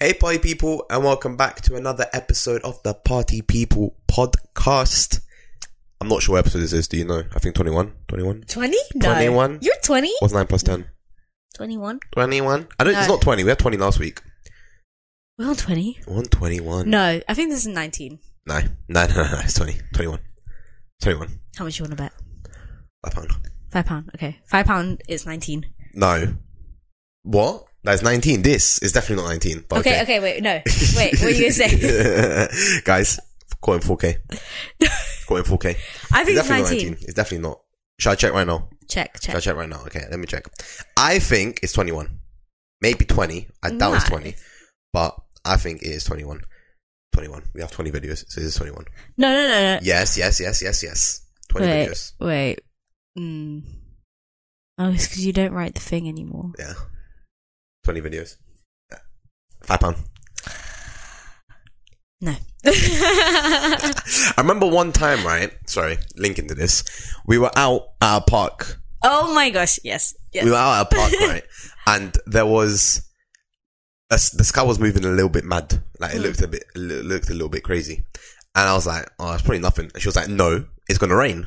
Hey party people, and welcome back to another episode of the Party People Podcast. I'm not sure what episode this is, do you know? I think 21? 20? No. 21? You're 20? What's 9 plus 10? 21? 21? I don't, no. It's not 20, we had 20 last week. We're on 20. We're on 21. No, I think this is 19. No, it's 20. 21. How much you want to bet? £5. Okay, £5 is 19. No. What? That's 19. This is definitely not 19. But okay, wait, no. Wait, what are you going to say? Guys, caught in 4K. I think it's 19. It's definitely not. Shall I check right now? Check. Shall I check right now? Okay, let me check. I think it's 21. Maybe 20. I doubt it's 20. But I think it is 21. 21. We have 20 videos, so it is 21. No. Yes. 20 videos. Wait. Oh, it's because you don't write the thing anymore. Yeah. 20 videos. £5. No. I remember one time, right? Sorry, link into this. We were out at a park. Oh my gosh, yes. We were out at a park, right? And there was... the sky was moving a little bit mad. Like, it looked a little bit crazy. And I was like, oh, it's probably nothing. And she was like, no, it's going to rain. And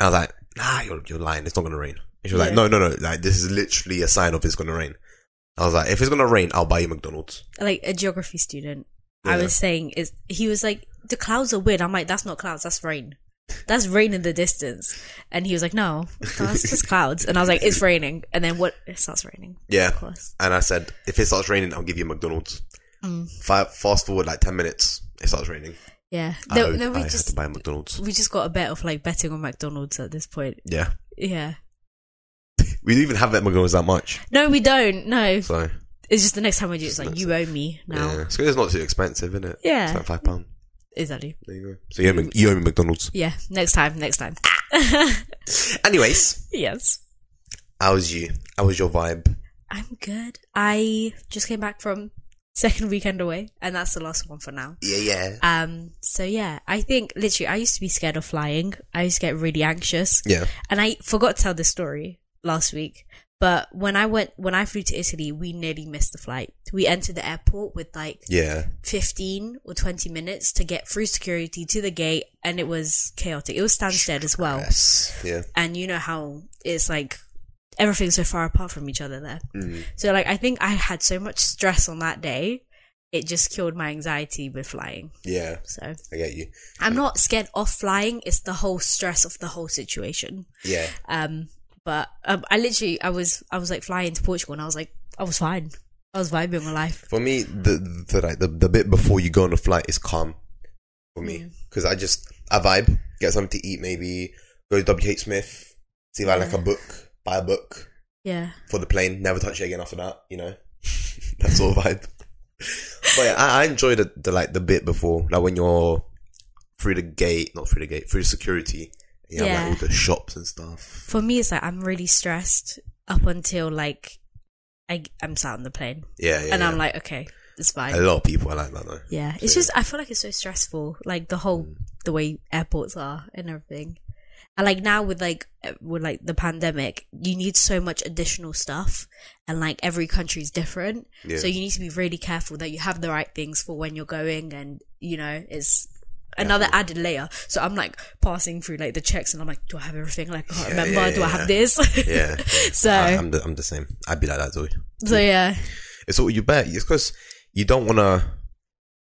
I was like, nah, you're lying. It's not going to rain. And she was like, no. Like, this is literally a sign of it's going to rain. I was like, if it's going to rain, I'll buy you McDonald's. Like a geography student, yeah. I was saying, he was like, the clouds are weird. I'm like, that's not clouds, that's rain. That's rain in the distance. And he was like, no, that's just clouds. And I was like, it's raining. And then it starts raining. Yeah. Of course. And I said, if it starts raining, I'll give you McDonald's. Fast forward like 10 minutes, it starts raining. Yeah. I had to buy McDonald's. We just got a bet of like betting on McDonald's at this point. Yeah. Yeah. We don't even have that McDonald's that much. No, we don't. No. So it's just the next time we do, it's like, you owe me now. Yeah. So it's not too expensive, isn't it? Yeah. It's like £5. Exactly. There you go. So you owe me McDonald's. Yeah. Next time. Anyways. Yes. How's you? How was your vibe? I'm good. I just came back from second weekend away, and that's the last one for now. Yeah. So yeah, I think literally I used to be scared of flying. I used to get really anxious. Yeah. And I forgot to tell this story last week, but when I flew to Italy, we nearly missed the flight. We entered the airport with 15 or 20 minutes to get through security to the gate, and it was chaotic. It was Stansted as well. Yeah. And you know how it's like everything's so far apart from each other there. Mm-hmm. So like I think I had so much stress on that day, it just killed my anxiety with flying. Yeah. So I get you. I'm not scared of flying, it's the whole stress of the whole situation. Yeah. But I was like flying to Portugal, and I was like, I was fine. I was vibing my life. For me, the bit before you go on a flight is calm for me, because I vibe, get something to eat, maybe go to WH Smith, see if I like a book, buy a book. Yeah. For the plane, never touch it again after that. You know, that's all vibe. But yeah, I enjoy the bit before, like when you're through security. Yeah, yeah. Like all the shops and stuff. For me, it's like I'm really stressed up until like I'm sat on the plane. Yeah. And I'm like, okay, it's fine. A lot of people are like that though. Yeah, it's just I feel like it's so stressful, like the way airports are and everything. And like now with the pandemic, you need so much additional stuff, and like every country is different, so you need to be really careful that you have the right things for when you're going, and you know it's. Another added layer. So I'm like passing through like the checks, and I'm like, do I have everything? Like, I can't remember. Do I have this? Yeah. So I'm the same. I'd be like that too. So yeah, it's all you bet. It's because you don't want to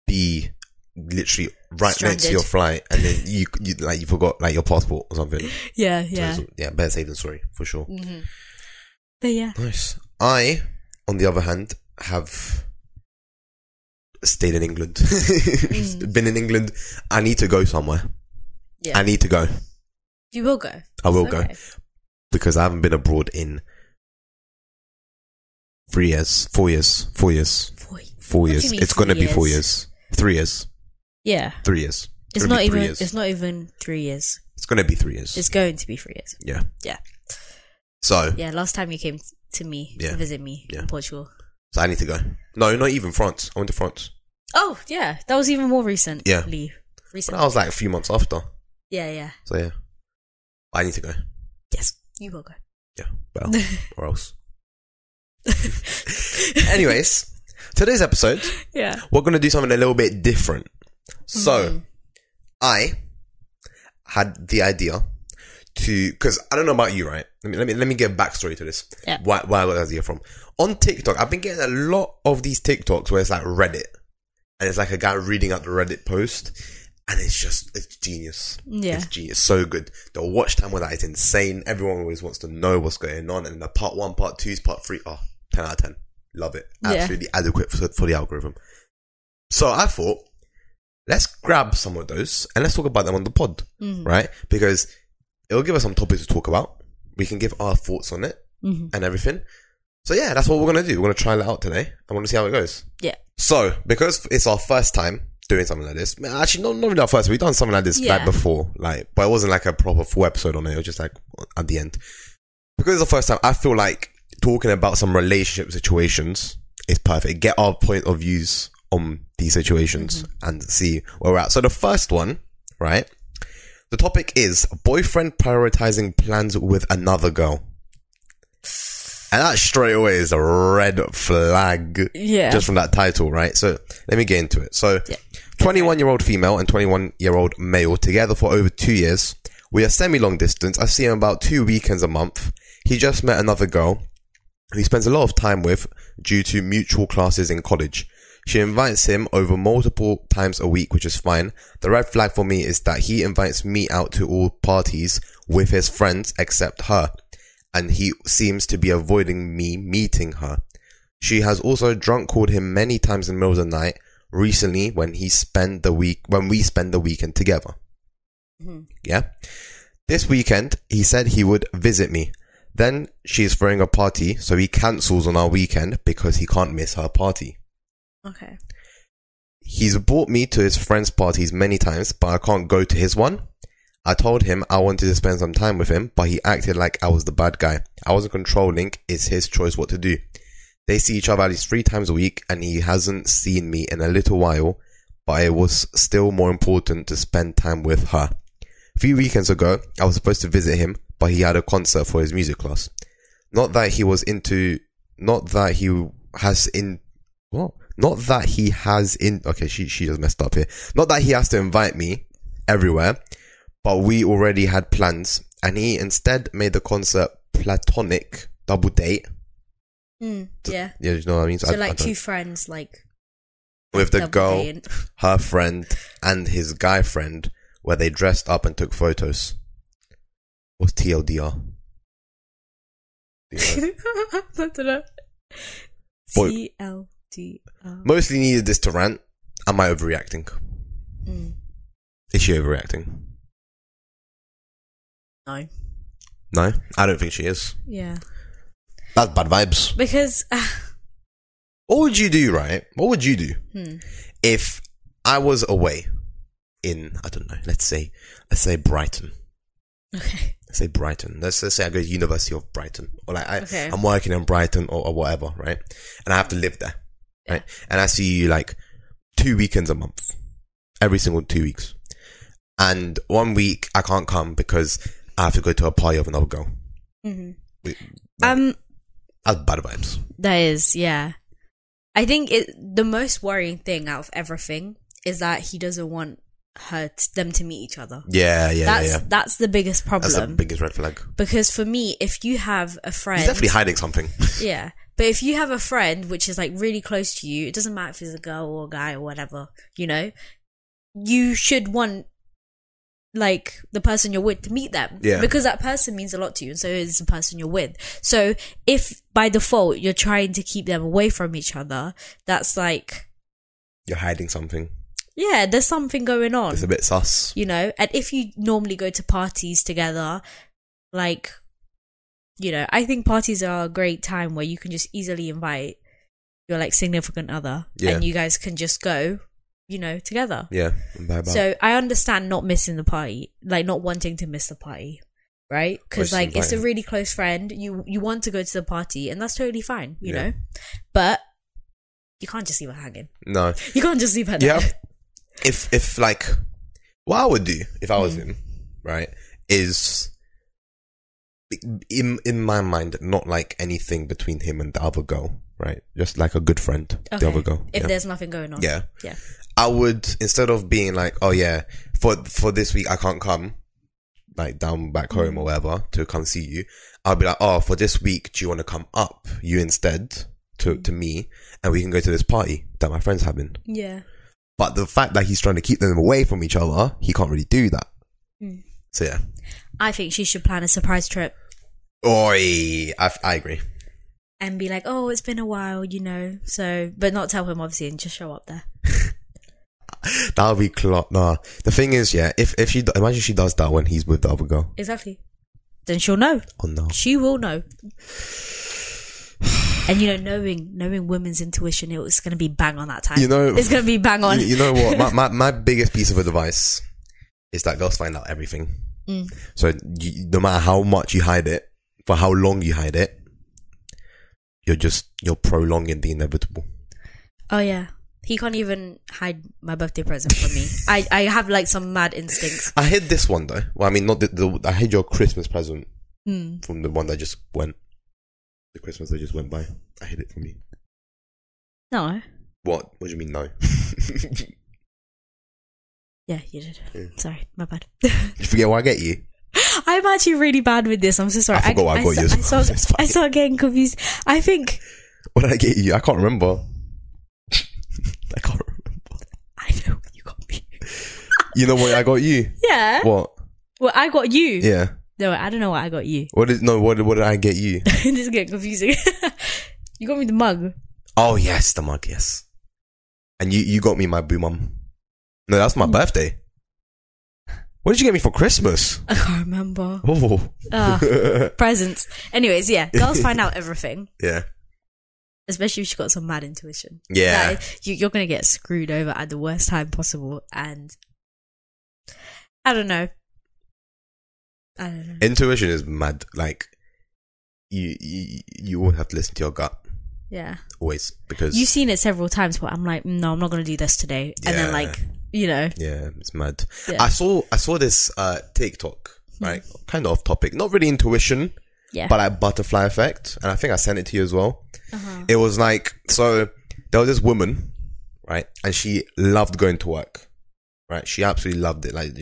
be literally right stranded next to your flight, and then you like you forgot like your passport or something. Yeah. So yeah, better safe than sorry for sure. Mm-hmm. But yeah, nice. I, on the other hand, have stayed in England. Been in England. I need to go somewhere. Yeah. I need to go. You will go. I will go. Because I haven't been abroad in 3 years. 4 years. 4 years. 4 years. It's going to be 4 years. 3 years. Yeah. 3 years. It's not even 3 years. It's going to be 3 years. It's going to be 3 years. Yeah. Yeah. So. Yeah, last time you came to me to visit me in Portugal. So I need to go. No, not even France. I went to France. Oh, yeah. That was even more recent. Yeah. Recently. That was like a few months after. Yeah. So, yeah. I need to go. Yes, you will go. Yeah. Well, or else. Anyways, Today's episode, we're going to do something a little bit different. So, I had the idea to, because I don't know about you, right? Let me give backstory to this. Yeah. Where I got the idea from. On TikTok, I've been getting a lot of these TikToks where it's like Reddit. And it's like a guy reading out the Reddit post. And it's just, it's genius. Yeah. It's genius. So good. The watch time with that is insane. Everyone always wants to know what's going on. And the part one, part twos, part three, 10 out of 10. Love it. Absolutely adequate for the algorithm. So I thought, let's grab some of those and let's talk about them on the pod, right? Because it'll give us some topics to talk about. We can give our thoughts on it and everything. So yeah, that's what we're going to do. We're going to try it out today. I want to see how it goes. Yeah. So because it's our first time doing something like this, actually not really our first, we've done something like this back before, like, but it wasn't like a proper full episode on it. It was just like at the end. Because it's the first time, I feel like talking about some relationship situations is perfect. Get our point of views on these situations and see where we're at. So the first one, right? The topic is boyfriend prioritizing plans with another girl. And that straight away is a red flag. Yeah. Just from that title, right? So let me get into it. So 21-year-old female and 21-year-old male together for over 2 years. We are semi-long distance. I see him about 2 weekends a month. He just met another girl who he spends a lot of time with due to mutual classes in college. She invites him over multiple times a week, which is fine. The red flag for me is that he invites me out to all parties with his friends except her, and he seems to be avoiding me meeting her. She has also drunk called him many times in the middle of the night recently when we spend the weekend together. Yeah. This weekend, he said he would visit me. Then she is throwing a party, so he cancels on our weekend because he can't miss her party. Okay. He's brought me to his friends' parties many times, but I can't go to his one. I told him I wanted to spend some time with him, but he acted like I was the bad guy. I wasn't controlling. It's his choice what to do. They see each other at least 3 times a week, and he hasn't seen me in a little while, but it was still more important to spend time with her. A few weekends ago, I was supposed to visit him, but he had a concert for his music class. Not that he has to invite me everywhere, but we already had plans, and he instead made the concert platonic double date. Yeah, you know what I mean? So like 2 friends, like with the girl, her friend, and his guy friend, where they dressed up and took photos. What's TLDR? I don't know. TLDR. Mostly needed this to rant. Am I overreacting? Is she overreacting? No? I don't think she is. Yeah. That's bad vibes. Because... what would you do, right? What would you do if I was away in, I don't know, let's say Brighton. Okay. Let's say Brighton. Let's say I go to University of Brighton. Or like I'm working in Brighton or whatever, right? And I have to live there, right? Yeah. And I see you like 2 weekends a month. Every single 2 weeks. And 1 week I can't come because I have to go to a party of another girl. That's bad vibes. That is, yeah. I think the most worrying thing out of everything is that he doesn't want them to meet each other. That's the biggest problem. That's the biggest red flag. Because for me, if you have a friend... He's definitely hiding something. Yeah. But if you have a friend which is like really close to you, it doesn't matter if it's a girl or a guy or whatever, you know, you should want like the person you're with to meet them. Yeah. Because that person means a lot to you, and so is the person you're with. So if by default you're trying to keep them away from each other, that's like... You're hiding something. Yeah, there's something going on. It's a bit sus. You know, and if you normally go to parties together, like, you know, I think parties are a great time where you can just easily invite your, like, significant other. Yeah. And you guys can just go, you know, together. Yeah. Bye-bye. So I understand not missing the party, like, not wanting to miss the party, right? Because, like, it's a really close friend. You want to go to the party, and that's totally fine, you know? But you can't just leave her hanging. No. You can't just leave her hanging. Yeah. If like, what I would do if I was him, right, is in my mind, not like anything between him and the other girl. right? Just like a good friend. Okay. The other girl. If there's nothing going on. Yeah. Yeah. I would, instead of being like, oh yeah, for this week I can't come, like down back home or whatever, to come see you, I'll be like, oh, for this week, do you want to come up, you instead, to me, and we can go to this party that my friend's having. Yeah. But the fact that he's trying to keep them away from each other, he can't really do that. Mm. So yeah. I think she should plan a surprise trip. Oi, I agree. And be like, oh, it's been a while, you know, so, but not tell him, obviously, and just show up there. That'll be clock. Nah. The thing is, yeah, if she imagine she does that when he's with the other girl. Exactly. Then she'll know. Oh no. She will know. And you know, knowing women's intuition, it's going to be bang on that time. You know, it's going to be bang on. You know what? My biggest piece of advice is that girls find out everything. Mm. So no matter how much you hide it, for how long you hide it, you're prolonging the inevitable. Oh yeah. He can't even hide my birthday present from me. I have like some mad instincts. I hid this one though. Well, I mean, not I hid your Christmas present from the one that just went. The Christmas that just went by. I hid it from you. No. What? What do you mean no? Yeah, you did. Yeah. Sorry, my bad. Did you forget what I get you? I'm actually really bad with this. I'm so sorry. I forgot what I got you as well. I started getting confused. I think... What did I get you? I can't remember. I can't remember. I know what you got me. You know what I got you? Yeah. What? Well, I got you. Yeah. No, I don't know what I got you. What did I get you? This is getting confusing. You got me the mug. Oh, yes. The mug, yes. And you got me my boo mum. No, that's my birthday. What did you get me for Christmas? I can't remember. Oh. Presents. Anyways, yeah. Girls find out everything. Yeah. Especially if she's got some mad intuition. Yeah. Like, you're going to get screwed over at the worst time possible. And I don't know. Intuition is mad. Like, you always have to listen to your gut. Yeah. Always. Because you've seen it several times, but I'm like, no, I'm not going to do this today. Yeah. And then like, you know. Yeah, it's mad. Yeah. I saw this TikTok, right? Kind of off topic. Not really intuition. Yeah. But like butterfly effect, and I think I sent it to you as well. Uh-huh. It was like, so there was this woman, right, and she loved going to work, right? She absolutely loved it. Like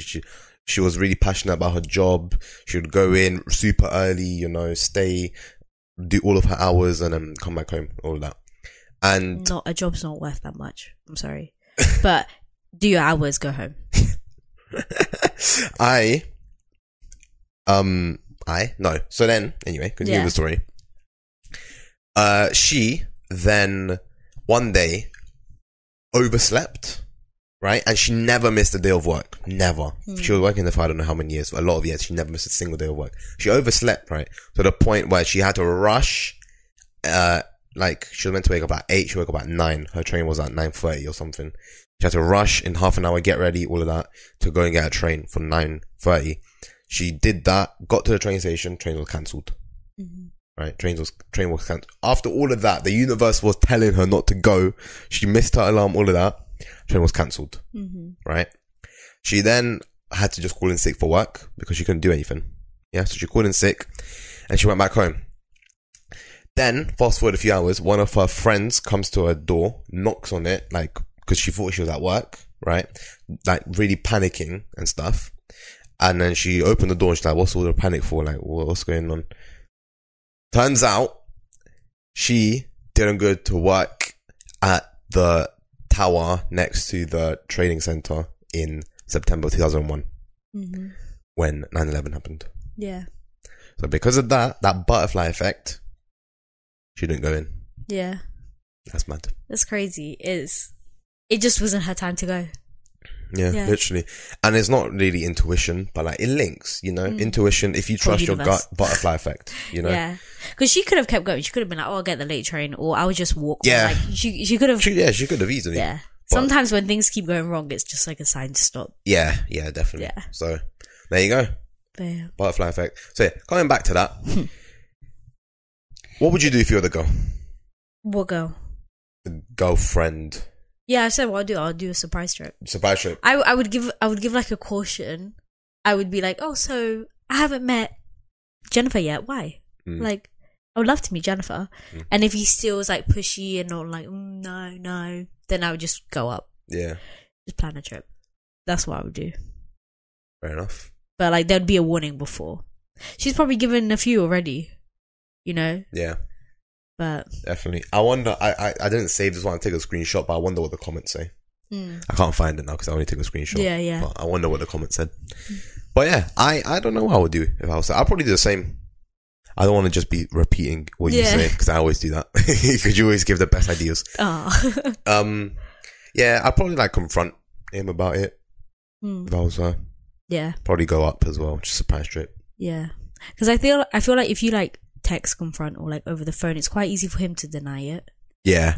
she was really passionate about her job. She would go in super early, you know, stay, do all of her hours, and then come back home, all of that. And not a job's not worth that much. I'm sorry, but do your hours, go home. So then, anyway, continue the story. She then one day overslept, right? And she never missed a day of work. Never. Mm. She was working there for I don't know how many years, for a lot of years. She never missed a single day of work. She overslept, right? To the point where she had to rush. Like, she was meant to wake up at 8, she woke up at 9. Her train was at 9:30 or something. She had to rush in half an hour, get ready, all of that, to go and get a train for 9:30. She did that, got to the train station, train was cancelled. Mm-hmm. Right? Train was cancelled. After all of that, the universe was telling her not to go. She missed her alarm, all of that. Train was cancelled. Mm-hmm. Right? She then had to just call in sick for work because she couldn't do anything. Yeah, so she called in sick and she went back home. Then, fast forward a few hours, one of her friends comes to her door, knocks on it, like, because she thought she was at work, right? Like, really panicking and stuff. And then she opened the door and she's like, what's all the panic for? Like, what's going on? Turns out she didn't go to work at the tower next to the trading center in September 2001 when 9/11 happened. Yeah. So because of that butterfly effect, she didn't go in. Yeah. That's mad. That's crazy. It just wasn't her time to go. Yeah, literally. And it's not really intuition, but like it links, you know, intuition, if you trust your gut, butterfly effect, you know. Yeah, because she could have kept going. She could have been like, oh, I'll get the late train, or I'll just walk. Yeah. Like, she could have easily. Yeah. But sometimes when things keep going wrong, it's just like a sign to stop. Yeah, definitely. Yeah. So there you go. Yeah. Butterfly effect. So yeah, coming back to that. What would you do if you were the girl? What girl? The girlfriend. Yeah, I said what I'll do a surprise trip. Surprise trip. I would give like a caution. I would be like, oh, so I haven't met Jennifer yet. Why? Like, I would love to meet Jennifer. Mm. And if he still was like pushy and not like, no, then I would just go up. Yeah. Just plan a trip. That's what I would do. Fair enough. But like there'd be a warning before. She's probably given a few already, you know? Yeah. But definitely. I wonder, I didn't save this one, I take a screenshot, but I wonder what the comments say. Mm. I can't find it now because I only took a screenshot. Yeah. But I wonder what the comments said. But yeah, I don't know what I would do if I was there. I'll probably do the same. I don't want to just be repeating what you say because I always do that. Because you always give the best ideas. Oh. Yeah, I'd probably like confront him about it if I was her. Yeah. Probably go up as well, just surprise trip. Yeah. Because I feel like if you like text confront or like over the phone, it's quite easy for him to deny it. Yeah.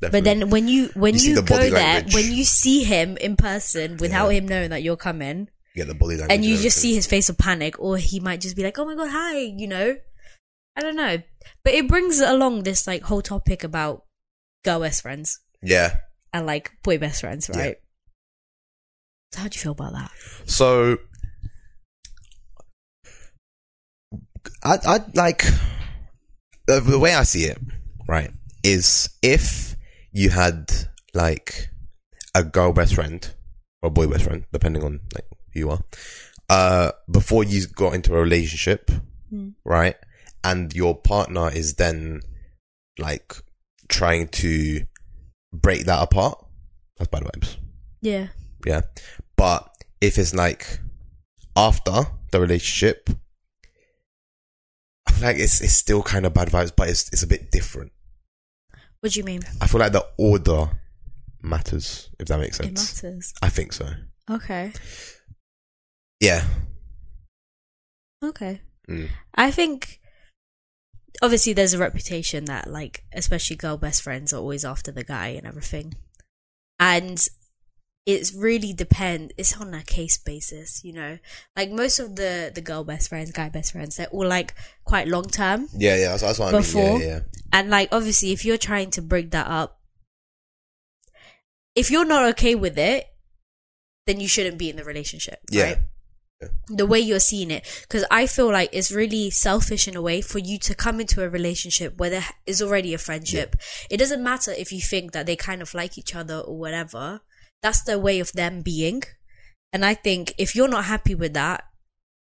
Definitely. But then when you the go there, when you see him in person without him knowing that you're coming, you get the body language and you just see his face of panic, or he might just be like, "Oh my god, hi," you know. I don't know, but it brings along this like whole topic about girl best friends, and like boy best friends, right? Yeah. So how do you feel about that? So, I like the way I see it, right? Is if you had like a girl best friend or boy best friend, depending on like who you are, before you got into a relationship, right? And your partner is then like trying to break that apart. That's bad vibes. Yeah. Yeah. But if it's like after the relationship, I feel like it's still kind of bad vibes, but it's a bit different. What do you mean? I feel like the order matters, if that makes sense. It matters. I think so. Okay. Yeah. Okay. Mm. I think obviously there's a reputation that like especially girl best friends are always after the guy and everything, and it's really it's on a case basis, you know, like most of the girl best friends, guy best friends, they're all like quite long term, that's what before. I mean, and like obviously if you're trying to break that up, if you're not okay with it, then you shouldn't be in the relationship, right? The way you're seeing it, because I feel like it's really selfish in a way for you to come into a relationship where there is already a friendship. It doesn't matter if you think that they kind of like each other or whatever, that's their way of them being. And I think if you're not happy with that,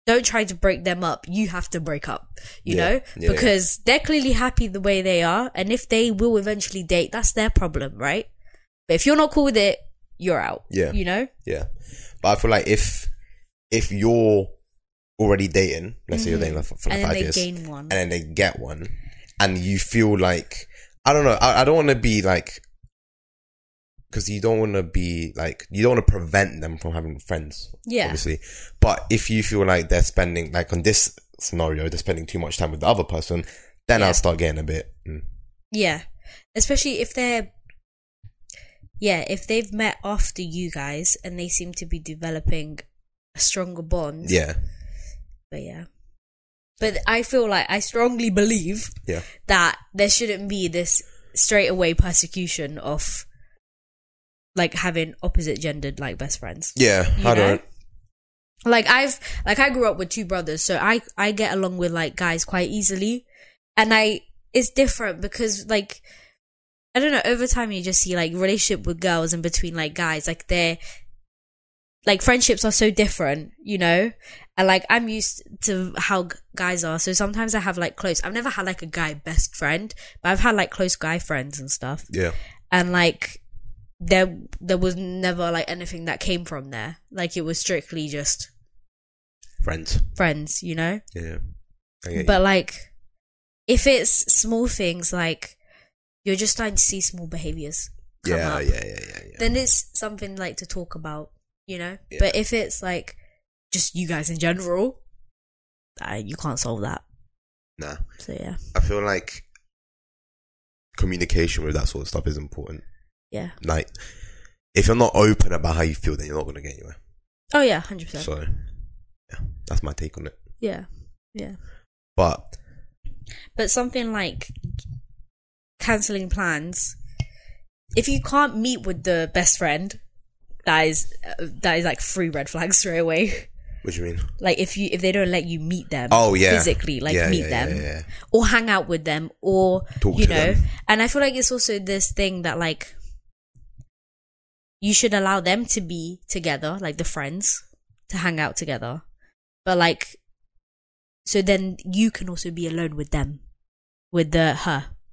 don't try to break them up, you have to break up, you know, because they're clearly happy the way they are, and if they will eventually date, that's their problem, right? But if you're not cool with it, you're out. You know. But I feel like if you're already dating, let's say you're dating for like 5 years, and then they gain one, and then they get one, and you feel like, I don't know, I don't want to be like, because you don't want to be like, you don't want to prevent them from having friends, obviously. But if you feel like they're spending, like on this scenario, they're spending too much time with the other person, then I'll start getting a bit. Yeah, especially if they're. Yeah, if they've met after you guys and they seem to be developing a stronger bond. But I feel like I strongly believe that there shouldn't be this straight away persecution of like having opposite gendered like best friends. Don't. Like I grew up with two brothers, so I get along with like guys quite easily, and it's different because like I don't know, over time you just see like relationship with girls and between like guys, like they're like friendships are so different, you know, and like I'm used to how guys are, so sometimes I have like close, I've never had like a guy best friend, but I've had like close guy friends and stuff, and like there was never like anything that came from there, like it was strictly just friends, you know. But like if it's small things, like you're just starting to see small behaviours come up. Then it's something like to talk about, you know. But if it's like just you guys in general, you can't solve that. Nah. So yeah, I feel like communication with that sort of stuff is important. Yeah. Like if you're not open about how you feel, then you're not going to get anywhere. Oh yeah, 100%. So yeah, that's my take on it. Yeah. But something like cancelling plans, if you can't meet with the best friend, that is like three red flags straight away. What do you mean? Like if they don't let you meet them physically, like meet them or hang out with them or talk, you know, them. And I feel like it's also this thing that like you should allow them to be together, like the friends to hang out together. But like, so then you can also be alone with them, with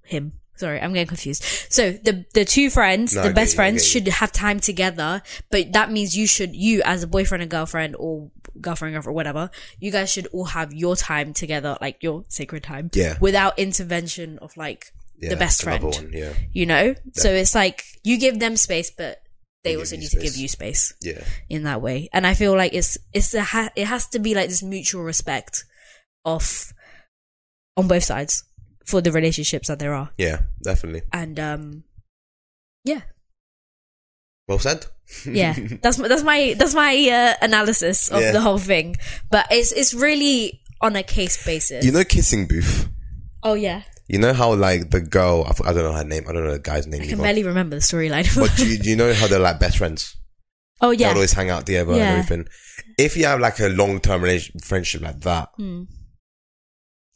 him. Sorry, I'm getting confused. So the two friends, the best friends should have time together, but that means you as a boyfriend and girlfriend or girlfriend and girlfriend, whatever, you guys should all have your time together, like your sacred time, without intervention of like the best friend, you know? Yeah. So it's like you give them space, but they also need to give you space in that way. And I feel like it has to be like this mutual respect on both sides. For the relationships that there are. Yeah, definitely. And, yeah. Well said. Yeah. That's my analysis of the whole thing. But it's really on a case basis. You know Kissing Booth? Oh, yeah. You know how, like, the girl, I don't know her name. I don't know the guy's name. I can barely remember the storyline. But do you know how they're, like, best friends? Oh, yeah. They'll always hang out together and everything. If you have, like, a long-term friendship like that,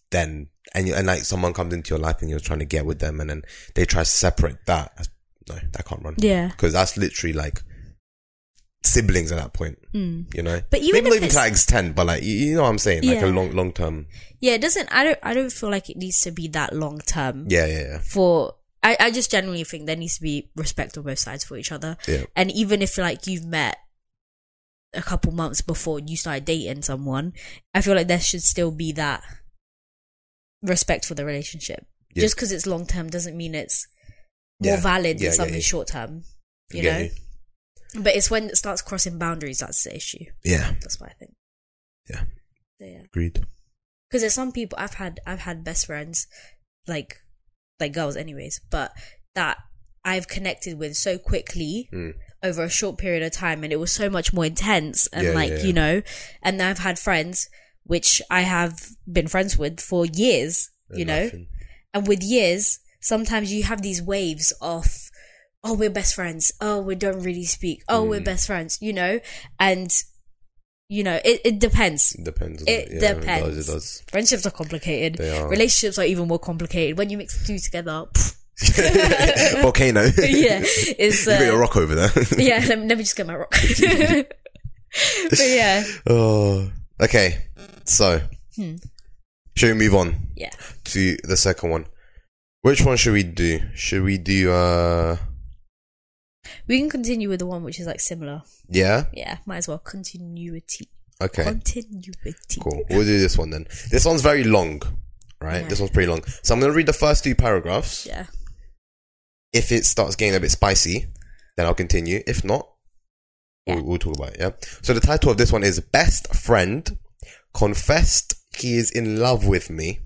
then... And like someone comes into your life and you're trying to get with them and then they try to separate that. No, that can't run. Yeah. Because that's literally like siblings at that point, you know? But even maybe not even to that extent, but like, you know what I'm saying? Yeah. Like a long term. Yeah, it doesn't, I don't feel like it needs to be that long term. Yeah. I just genuinely think there needs to be respect on both sides for each other. Yeah. And even if like you've met a couple months before you start dating someone, I feel like there should still be that respect for the relationship. Just because it's long term doesn't mean it's more valid than something short term, you know. But it's when it starts crossing boundaries that's the issue. That's what I think. Agreed. Because there's some people I've had best friends like girls anyways, but that I've connected with so quickly over a short period of time, and it was so much more intense and you know. And I've had friends which I have been friends with for years, you know? And with years, sometimes you have these waves of, oh, we're best friends. Oh, we don't really speak. Oh, we're best friends, you know? And, you know, it depends. It depends. It does. Friendships are complicated. They are. Relationships are even more complicated. When you mix the two together, volcano. Yeah. It's, you got your rock over there. Yeah, let me just get my rock. But yeah. Oh, okay. So, should we move on? Yeah. To the second one. Which one should we do? Should we do, We can continue with the one which is, like, similar. Yeah? Yeah, might as well. Continuity. Okay. Continuity. Cool. We'll do this one then. This one's very long, right? Yeah. This one's pretty long. So, I'm going to read the first two paragraphs. Yeah. If it starts getting a bit spicy, then I'll continue. If not, we'll talk about it, yeah? So, the title of this one is Best Friend... Confessed he is in love with me.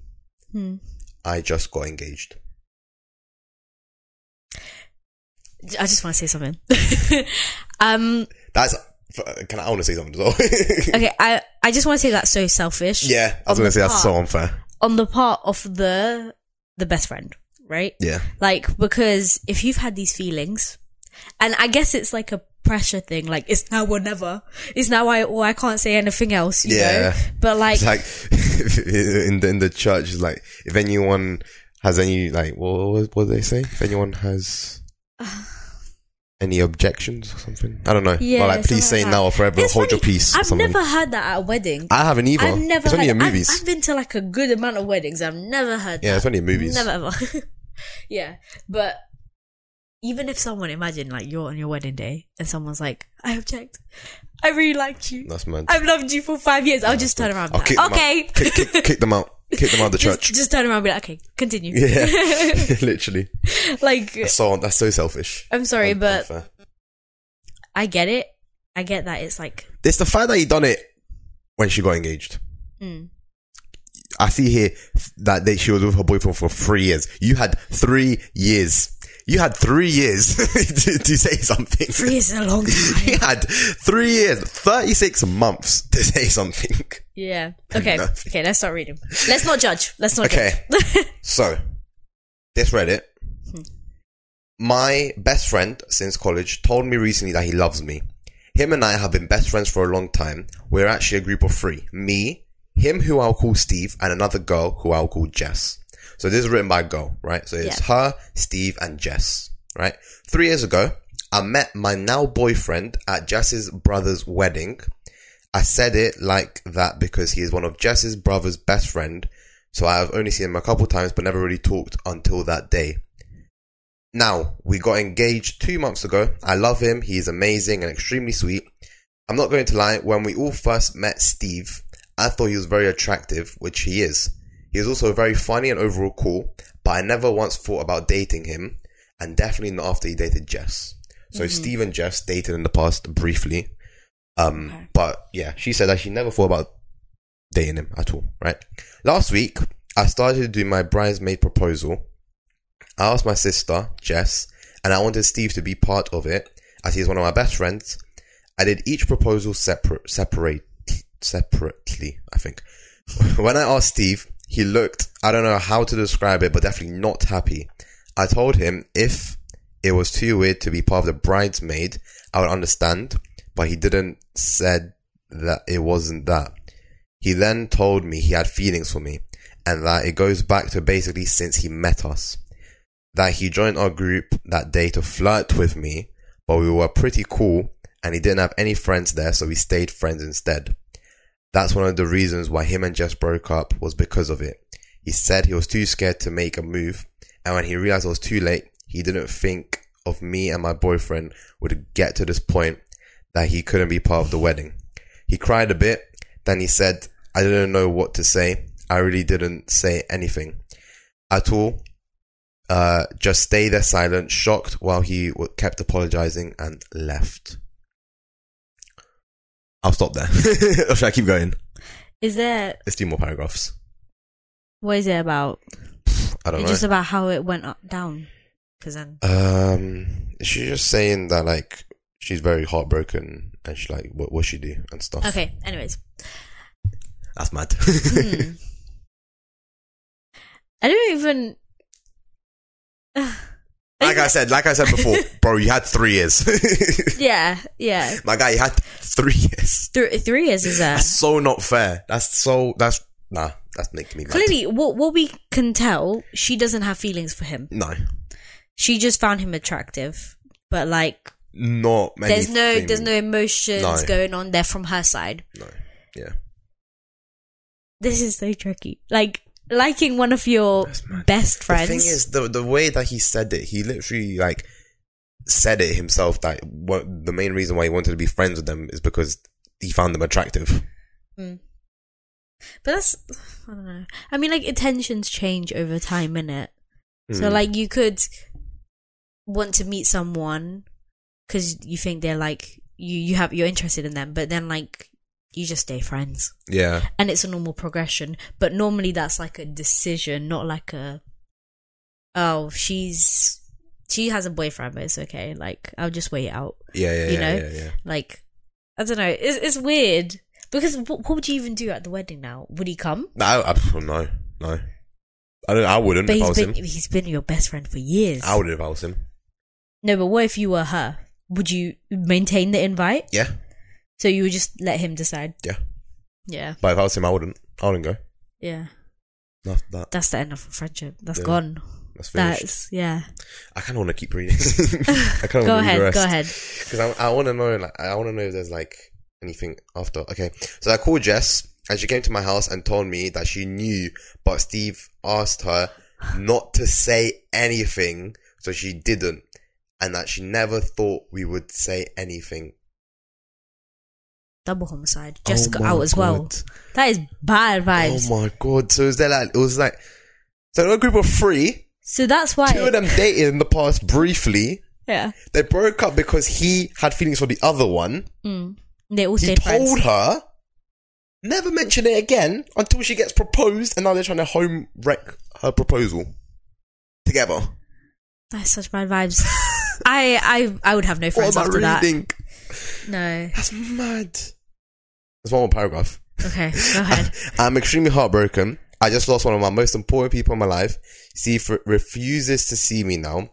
I just got engaged. I just want to say something. I want to say something as well. Okay, I just want to say that's so selfish. Yeah, I was going to say that's so unfair on the part of the best friend, right? Yeah, like because if you've had these feelings, and I guess it's like a pressure thing, like it's now or never, it's now I can't say anything else, you know? But like it's like in the church it's like if anyone has any like what do they say, if anyone has any objections or something, I don't know, but like please say now or forever, it's hold funny. Your peace. I've never heard that at a wedding. I haven't either. I've never it's only in movies. I've been to like a good amount of weddings. I've never heard that. It's only in movies. Never ever. Yeah, but even if someone, imagine like you're on your wedding day and someone's like, I object. I really like you. That's mad. I've loved you for 5 years. I'll just turn around. And okay. Kick them out. Kick them out of the church. Just turn around and be like, okay, continue. Yeah. Literally. Like. That's so selfish. I'm sorry, but. Unfair. I get it. I get that. It's like. It's the fact that he done it when she got engaged. I see here that she was with her boyfriend for 3 years. You had 3 years. You had 3 years to say something. 3 years is a long time. You had 3 years, 36 months to say something. Yeah. Okay. Okay, let's start reading. Let's not judge. Okay. So, this Reddit. My best friend since college told me recently that he loves me. Him and I have been best friends for a long time. We're actually a group of three. Me, him who I'll call Steve, and another girl who I'll call Jess. So this is written by a girl, right? So it's her, Steve, and Jess, right? 3 years ago, I met my now boyfriend at Jess's brother's wedding. I said it like that because he is one of Jess's brother's best friend. So I have only seen him a couple times, but never really talked until that day. Now, we got engaged 2 months ago. I love him. He is amazing and extremely sweet. I'm not going to lie. When we all first met Steve, I thought he was very attractive, which he is. He is also very funny and overall cool, but I never once thought about dating him, and definitely not after he dated Jess. So Steve and Jess dated in the past briefly. Okay. But yeah, she said that she never thought about dating him at all, right? Last week, I started to do my bridesmaid proposal. I asked my sister, Jess, and I wanted Steve to be part of it, as he's one of my best friends. I did each proposal separately, I think. When I asked Steve, he looked, I don't know how to describe it, but definitely not happy. I told him if it was too weird to be part of the bridesmaid, I would understand, but he didn't said that it wasn't that. He then told me he had feelings for me, and that it goes back to basically since he met us. That he joined our group that day to flirt with me, but we were pretty cool and he didn't have any friends there, so we stayed friends instead. That's one of the reasons why him and Jess broke up, was because of it. He said he was too scared to make a move, and when he realized it was too late, he didn't think of me and my boyfriend would get to this point that he couldn't be part of the wedding. He cried a bit, then he said, I didn't know what to say. I really didn't say anything at all. Just stay there silent, shocked, while he kept apologizing and left. I'll stop there. Or should I keep going? Is there... There's two more paragraphs. What is it about? I don't know. Just about how it went up, down. Cause then... She's just saying that, like, she's very heartbroken and she's like, what will she do and stuff. Okay, anyways. That's mad. I don't even... Like I said before, bro, you had 3 years. yeah. My guy, you had 3 years. 3 years is that? That's so not fair. That's making me mad. Clearly, what we can tell, she doesn't have feelings for him. No. She just found him attractive, but like not many. There's no emotions going on there from her side. No. Yeah. This is so tricky. Like, liking one of your best friends. The thing is, the way that he said it, he literally like said it himself that the main reason why he wanted to be friends with them is because he found them attractive. Mm. But that's, I don't know. I mean, like, intentions change over time, innit? Mm. So, like, you could want to meet someone because you think they're like you're interested in them, but then like. You just stay friends. Yeah. And it's a normal progression. But normally that's like a decision, not like a, oh, she has a boyfriend, but it's okay. Like, I'll just wait it out. Yeah, you know? Like, I don't know. It's weird. Because what would you even do at the wedding now? Would he come? No. I wouldn't but if I was him. He's been your best friend for years. I wouldn't if I was him. No, but what if you were her? Would you maintain the invite? Yeah. So you would just let him decide? Yeah. Yeah. But if I was him, I wouldn't go. Yeah. That's the end of a friendship. That's gone. That's finished. Yeah. I kind of want to keep reading. I kind of want to read the rest. Go ahead. Because I want to know if there's like anything after. Okay. So I called Jess and she came to my house and told me that she knew, but Steve asked her not to say anything. So she didn't. And that she never thought we would say anything. Double homicide. Just got out as well. That is bad vibes. Oh my god! So is there like it was like so a group of three. So that's why two of them dated in the past briefly. Yeah, they broke up because he had feelings for the other one. Mm. They all stayed friends. He told her never mention it again until she gets proposed, and now they're trying to home wreck her proposal together. That's such bad vibes. I would have no friends after that. What am I reading? No. That's mad. There's one more paragraph. Okay, go ahead. I'm extremely heartbroken. I just lost one of my most important people in my life. Steve refuses to see me now.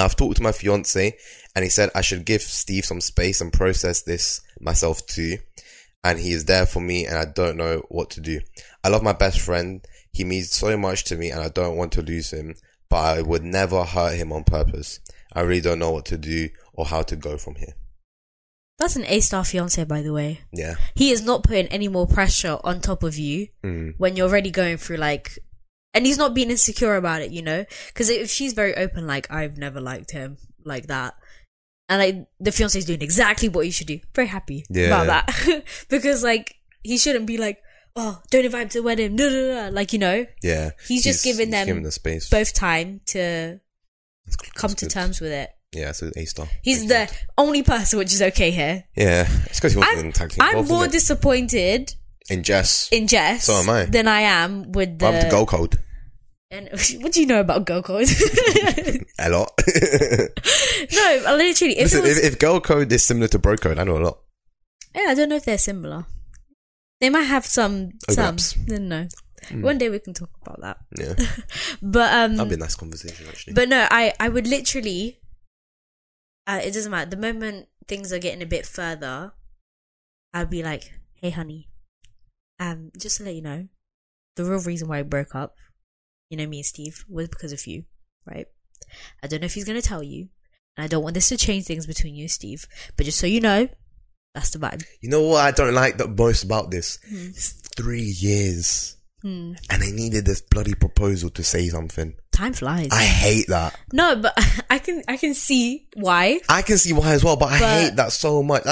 I've talked to my fiance, and he said I should give Steve some space and process this myself too. And he is there for me, and I don't know what to do. I love my best friend. He means so much to me, and I don't want to lose him, but I would never hurt him on purpose. I really don't know what to do or how to go from here. That's an A-star fiancé, by the way. Yeah. He is not putting any more pressure on top of you when you're already going through, like... And he's not being insecure about it, you know? Because if she's very open, like, I've never liked him like that. And, like, the fiancé's doing exactly what you should do. Very happy about that. Because, like, he shouldn't be like, oh, don't invite him to the wedding. No, no, no. Like, you know? Yeah. He's just giving them the space. Both time to come to terms with it. Yeah, so A-star. He's the only person which is okay here. Yeah. It's because he wasn't tag team. I'm more disappointed in Jess. So am I. Than I am with the... I'm the Gold Code. And what do you know about Gold Code? A lot. No, literally. If Gold Code is similar to Bro Code, I know a lot. Yeah, I don't know if they're similar. They might have some. No. One day we can talk about that. Yeah. But that'd be a nice conversation, actually. But no, I would literally... it doesn't matter. The moment things are getting a bit further, I'll be like, hey, honey, just to let you know, the real reason why we broke up, you know, me and Steve, was because of you, right? I don't know if he's going to tell you, and I don't want this to change things between you and Steve, but just so you know, that's the vibe. You know what I don't like the most about this? It's 3 years. And I needed this bloody proposal to say something. Time flies. I hate that. No, but I can see why. I can see why as well, but I hate that so much.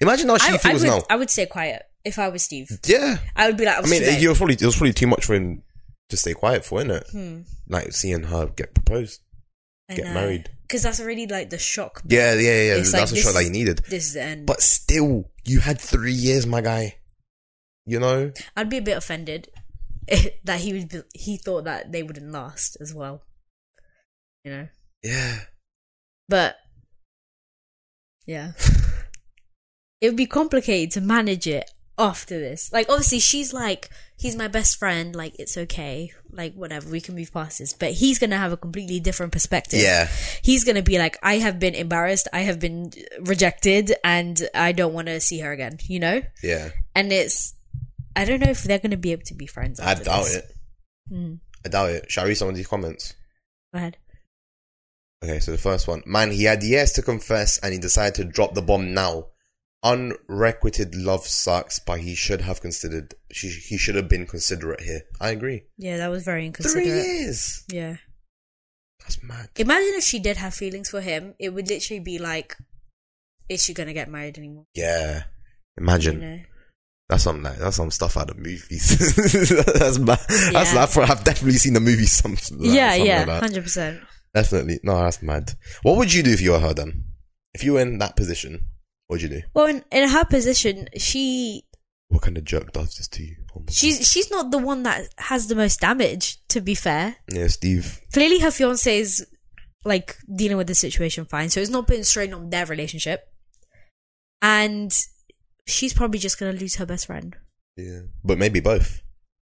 Imagine how she feels now. I would stay quiet if I was Steve. Yeah. I would be like, it was probably too much for him to stay quiet for, innit? Like seeing her get proposed, get married. Because that's already like the shock. Yeah. That's like the shock that you needed. This is the end. But still, you had 3 years, my guy. You know? I'd be a bit offended. That he thought that they wouldn't last as well, you know. Yeah. But yeah, it would be complicated to manage it after this. Like, obviously, she's like, he's my best friend. Like, it's okay. Like, whatever, we can move past this. But he's gonna have a completely different perspective. Yeah. He's gonna be like, I have been embarrassed. I have been rejected, and I don't want to see her again. You know. Yeah. And it's. I don't know if they're going to be able to be friends after this. I doubt it. I doubt it. Shall I read some of these comments? Go ahead. Okay, so the first one. Man, he had years to confess and he decided to drop the bomb now. Unrequited love sucks, but he should have considered... He should have been considerate here. I agree. Yeah, that was very inconsiderate. 3 years! Yeah. That's mad. Imagine if she did have feelings for him. It would literally be like, is she going to get married anymore? Yeah. Imagine. You know? That's some stuff out of movies. That's mad. Yeah. That's like, I've definitely seen the movie something. Yeah, 100%. Definitely. No, that's mad. What would you do if you were her then? If you were in that position, what would you do? Well, in her position, she... What kind of jerk does this to you? She's not the one that has the most damage, to be fair. Yeah, Steve. Clearly her fiancé is, like, dealing with the situation fine, so it's not putting strain on their relationship. And... she's probably just going to lose her best friend. Yeah. But maybe both.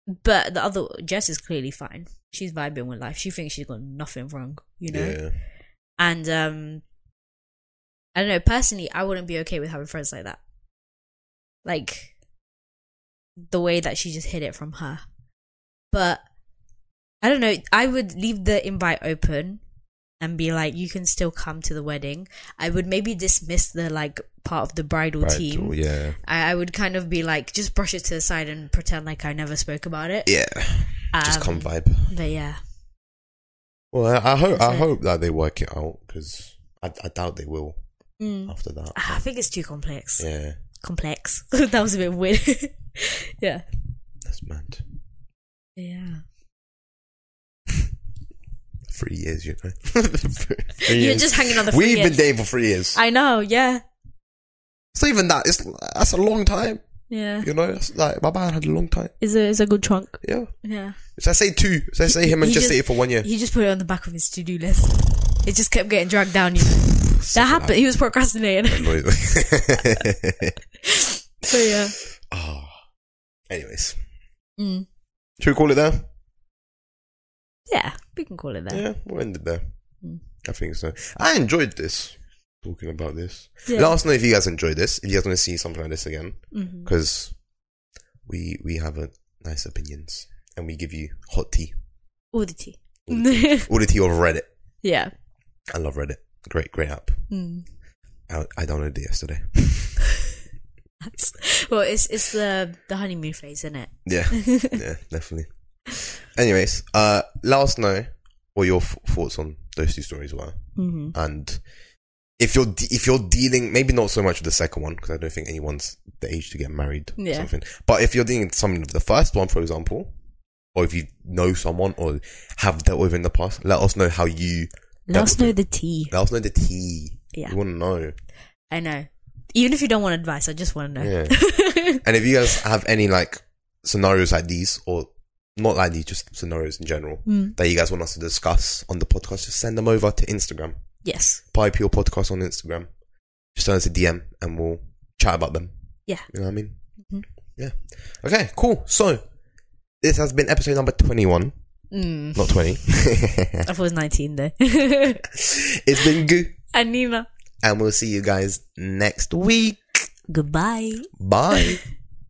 But the other... Jess is clearly fine. She's vibing with life. She thinks she's got nothing wrong, you know? Yeah. And, I don't know. Personally, I wouldn't be okay with having friends like that. Like, the way that she just hid it from her. But, I don't know. I would leave the invite open and be like, you can still come to the wedding. I would maybe dismiss the, like... part of the bridal team. Yeah. I would kind of be like, just brush it to the side and pretend like I never spoke about it. Yeah. Just come vibe. But yeah. Well, I hope that they work it out, because I doubt they will after that. I think it's too complex. Yeah. Complex. That was a bit weird. Yeah. That's mad. Yeah. 3 years, you know. 3 years. You're just hanging on the 3 years. We've been dating for 3 years. I know, yeah. It's not even that. That's a long time. Yeah. You know, it's like, my man had a long time. It's a good chunk. Yeah. Yeah. Should I say two? Should I say him and just say it for 1 year? He just put it on the back of his to-do list. It just kept getting dragged down. That happened. He was procrastinating. So, yeah. Oh. Anyways. Should we call it there? Yeah. We can call it there. Yeah. We'll end it there. I think so. I enjoyed this, talking about this. Yeah. Let us know if you guys enjoyed this, if you guys want to see something like this again, because we have a nice opinions and we give you hot tea. All the tea. All the tea, all the tea of Reddit. Yeah. I love Reddit. Great app. Mm. I downloaded it yesterday. Well, it's the honeymoon phase, isn't it? Yeah, yeah, definitely. Anyways, let us know what your thoughts on those two stories were, and if you're dealing, maybe not so much with the second one because I don't think anyone's the age to get married or something. But if you're dealing with something of the first one, for example, or if you know someone or have dealt with in the past, let us know how you. Let us know the tea. Let us know the tea. Yeah, we want to know. I know. Even if you don't want advice, I just want to know. Yeah. And if you guys have any like scenarios like these, or not like these, just scenarios in general that you guys want us to discuss on the podcast, just send them over to Instagram. Yes. PiePure Podcast on Instagram. Just send us a DM and we'll chat about them. Yeah. You know what I mean? Mm-hmm. Yeah. Okay, cool. So this has been episode number 21. Mm. Not 20. I thought it was 19 though. It's been Goo. And Nima. And we'll see you guys next week. Goodbye. Bye.